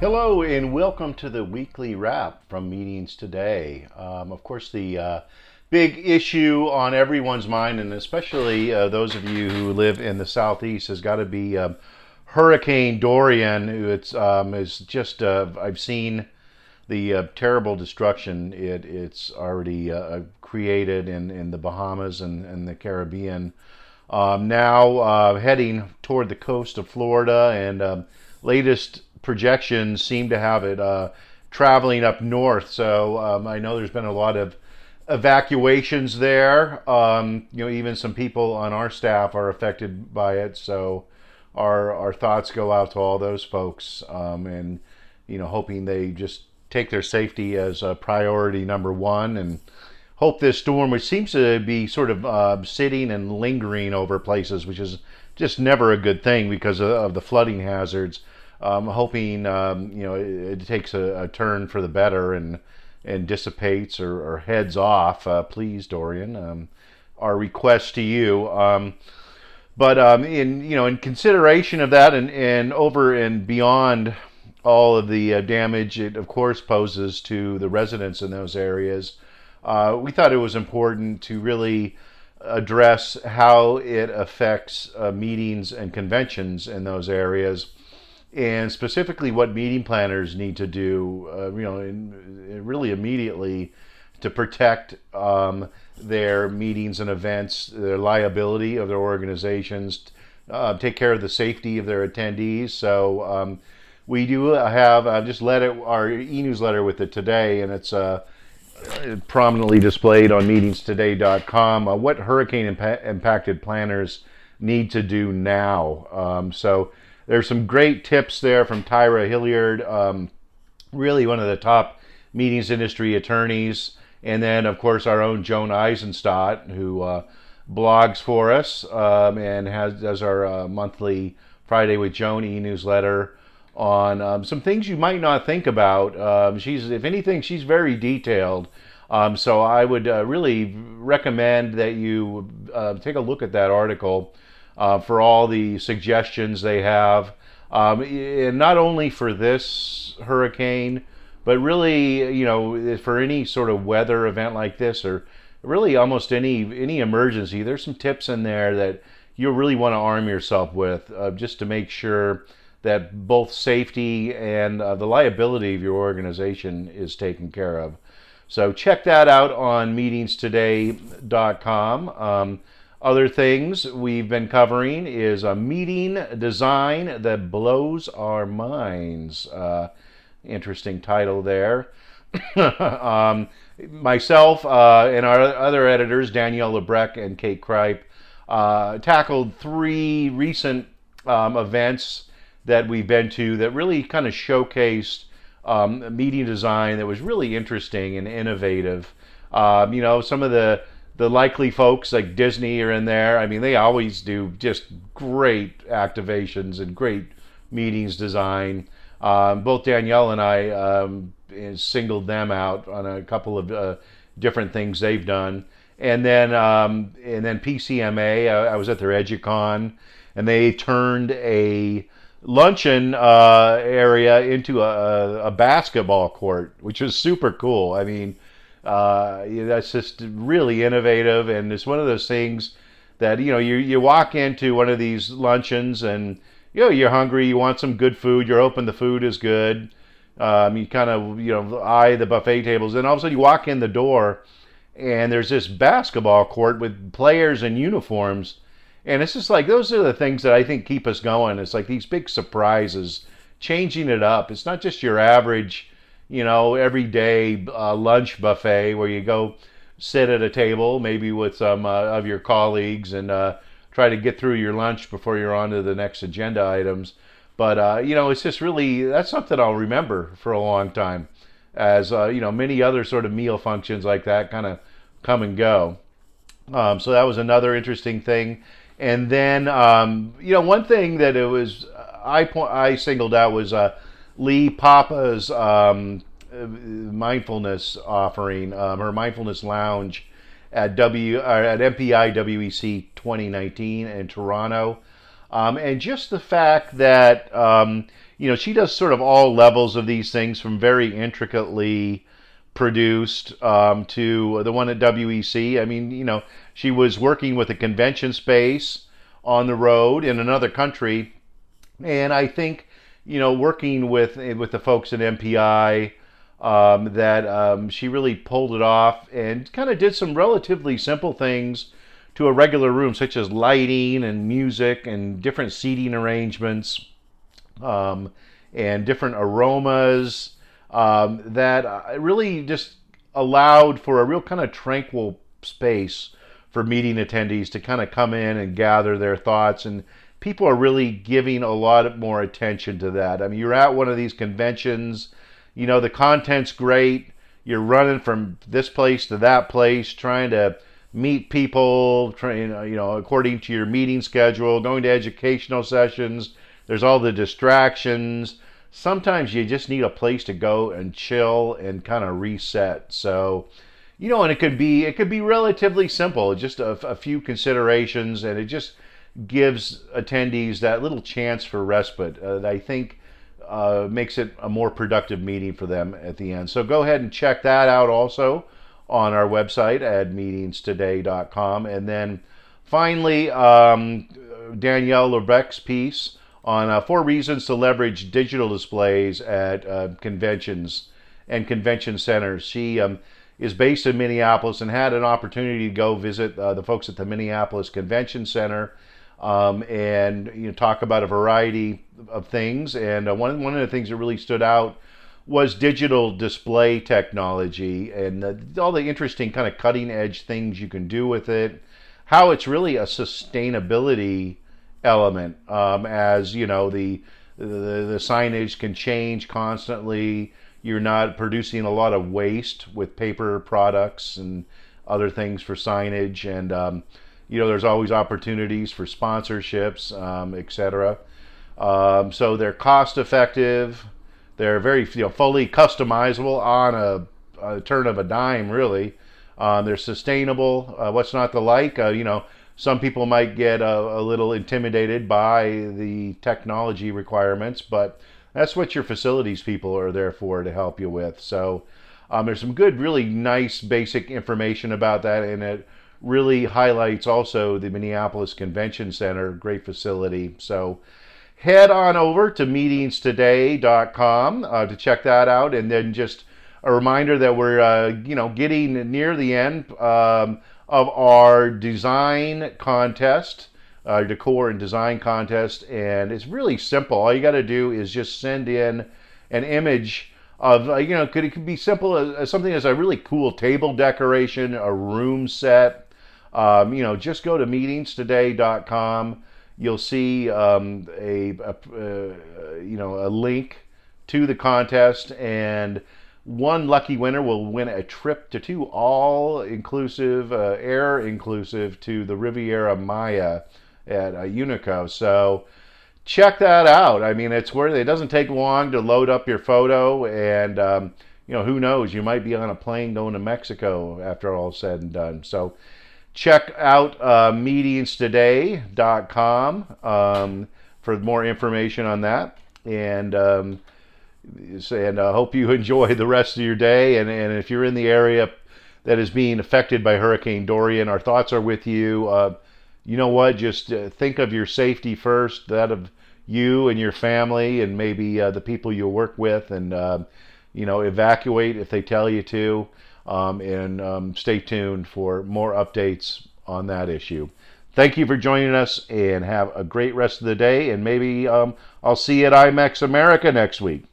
Hello and welcome to the weekly wrap from meetings today. Of course, the big issue on everyone's mind, and especially those of you who live in the Southeast, has got to be Hurricane Dorian. It's just, I've seen the terrible destruction it's already created in the Bahamas and the Caribbean. Now heading toward the coast of Florida, and latest projections seem to have it traveling up north. So I know there's been a lot of evacuations there. You know, even some people on our staff are affected by it. So our thoughts go out to all those folks, and you know, hoping they just take their safety as a priority number one, and hope this storm, which seems to be sort of sitting and lingering over places, which is just never a good thing because of the flooding hazards. Hoping you know, it takes a turn for the better and dissipates or heads off. Please, Dorian, our request to you. But in, you know, in consideration of that, and over and beyond all of the damage it of course poses to the residents in those areas, we thought it was important to really address how it affects meetings and conventions in those areas, and specifically what meeting planners need to do, you know, really immediately to protect their meetings and events, their liability of their organizations, take care of the safety of their attendees. So we do have, just led our e-newsletter with it today, and it's prominently displayed on meetingstoday.com, what hurricane impacted planners need to do now. So there's some great tips there from Tyra Hilliard, really one of the top meetings industry attorneys. And then, of course, our own Joan Eisenstadt, who blogs for us and does our monthly Friday with Joan e-newsletter on some things you might not think about. If anything, she's very detailed. So I would really recommend that you take a look at that article for all the suggestions they have, and not only for this hurricane, but really, you know, for any sort of weather event like this, or really almost any emergency. There's some tips in there that you'll really want to arm yourself with, just to make sure that both safety and the liability of your organization is taken care of. So check that out on meetingstoday.com. Other things we've been covering is a meeting design that blows our minds. Interesting title there. Myself and our other editors, Danielle Lebreck and Kate Kripe, tackled three recent events that we've been to that really kind of showcased a meeting design that was really interesting and innovative. You know, some of the likely folks like Disney are in there. I mean, they always do just great activations and great meetings design. Both Danielle and I singled them out on a couple of different things they've done. And then PCMA, I was at their EduCon, and they turned a luncheon area into a basketball court, which was super cool. I mean, that's just really innovative, and it's one of those things that, you know, you walk into one of these luncheons and, you know, you're hungry, you want some good food, you're hoping the food is good, you kind of, you know, eye the buffet tables, and all of a sudden you walk in the door and there's this basketball court with players in uniforms, and it's just like, those are the things that I think keep us going. It's like these big surprises, changing it up. It's not just your average, you know, everyday lunch buffet where you go sit at a table, maybe with some of your colleagues, and try to get through your lunch before you're on to the next agenda items. But, you know, it's just really, that's something I'll remember for a long time, as, you know, many other sort of meal functions like that kind of come and go. So that was another interesting thing. And then, you know, one thing that I singled out was Lee Papa's mindfulness offering, her mindfulness lounge at MPI WEC 2019 in Toronto. And just the fact that, you know, she does sort of all levels of these things, from very intricately produced to the one at WEC. I mean, you know, she was working with a convention space on the road in another country. And I think, you know, working with the folks at MPI, that she really pulled it off and kind of did some relatively simple things to a regular room, such as lighting and music and different seating arrangements and different aromas that really just allowed for a real kind of tranquil space for meeting attendees to kind of come in and gather their thoughts. And people are really giving a lot more attention to that. I mean, you're at one of these conventions, you know, the content's great. You're running from this place to that place, trying to meet people, you know, according to your meeting schedule, going to educational sessions. There's all the distractions. Sometimes you just need a place to go and chill and kind of reset. So, you know, and it could be relatively simple, just a few considerations, and it just gives attendees that little chance for respite that I think makes it a more productive meeting for them at the end. So go ahead and check that out also on our website at meetingstoday.com. And then finally, Danielle Lebreck's piece on 4 reasons to leverage digital displays at conventions and convention centers. She is based in Minneapolis and had an opportunity to go visit the folks at the Minneapolis Convention Center and, you know, talk about a variety of things. And one of the things that really stood out was digital display technology and all the interesting kind of cutting edge things you can do with it, how it's really a sustainability element, as you know, the signage can change constantly. You're not producing a lot of waste with paper products and other things for signage. And you know, there's always opportunities for sponsorships, etc. So they're cost effective. They're very, you know, fully customizable on a turn of a dime, really. They're sustainable. What's not to like? You know, some people might get a little intimidated by the technology requirements, but that's what your facilities people are there for, to help you with. So there's some good, really nice basic information about that, and it really highlights also the Minneapolis Convention Center, great facility. So head on over to meetingstoday.com to check that out. And then just a reminder that we're you know, getting near the end of our design contest, decor and design contest. And it's really simple. All you got to do is just send in an image of, you know, it could be simple as something as a really cool table decoration, a room set. You know, just go to meetingstoday.com. You'll see you know, a link to the contest, and one lucky winner will win a trip to 2 all-inclusive, air-inclusive, to the Riviera Maya at Unico. So check that out. I mean, it's worth it. It doesn't take long to load up your photo, and you know, who knows, you might be on a plane going to Mexico after all said and done. So check out meetingstoday.com for more information on that. And I hope you enjoy the rest of your day. And if you're in the area that is being affected by Hurricane Dorian, our thoughts are with you. You know what? Just think of your safety first, that of you and your family, and maybe the people you work with. And you know, evacuate if they tell you to. Stay tuned for more updates on that issue. Thank you for joining us, and have a great rest of the day. And maybe I'll see you at IMAX America next week.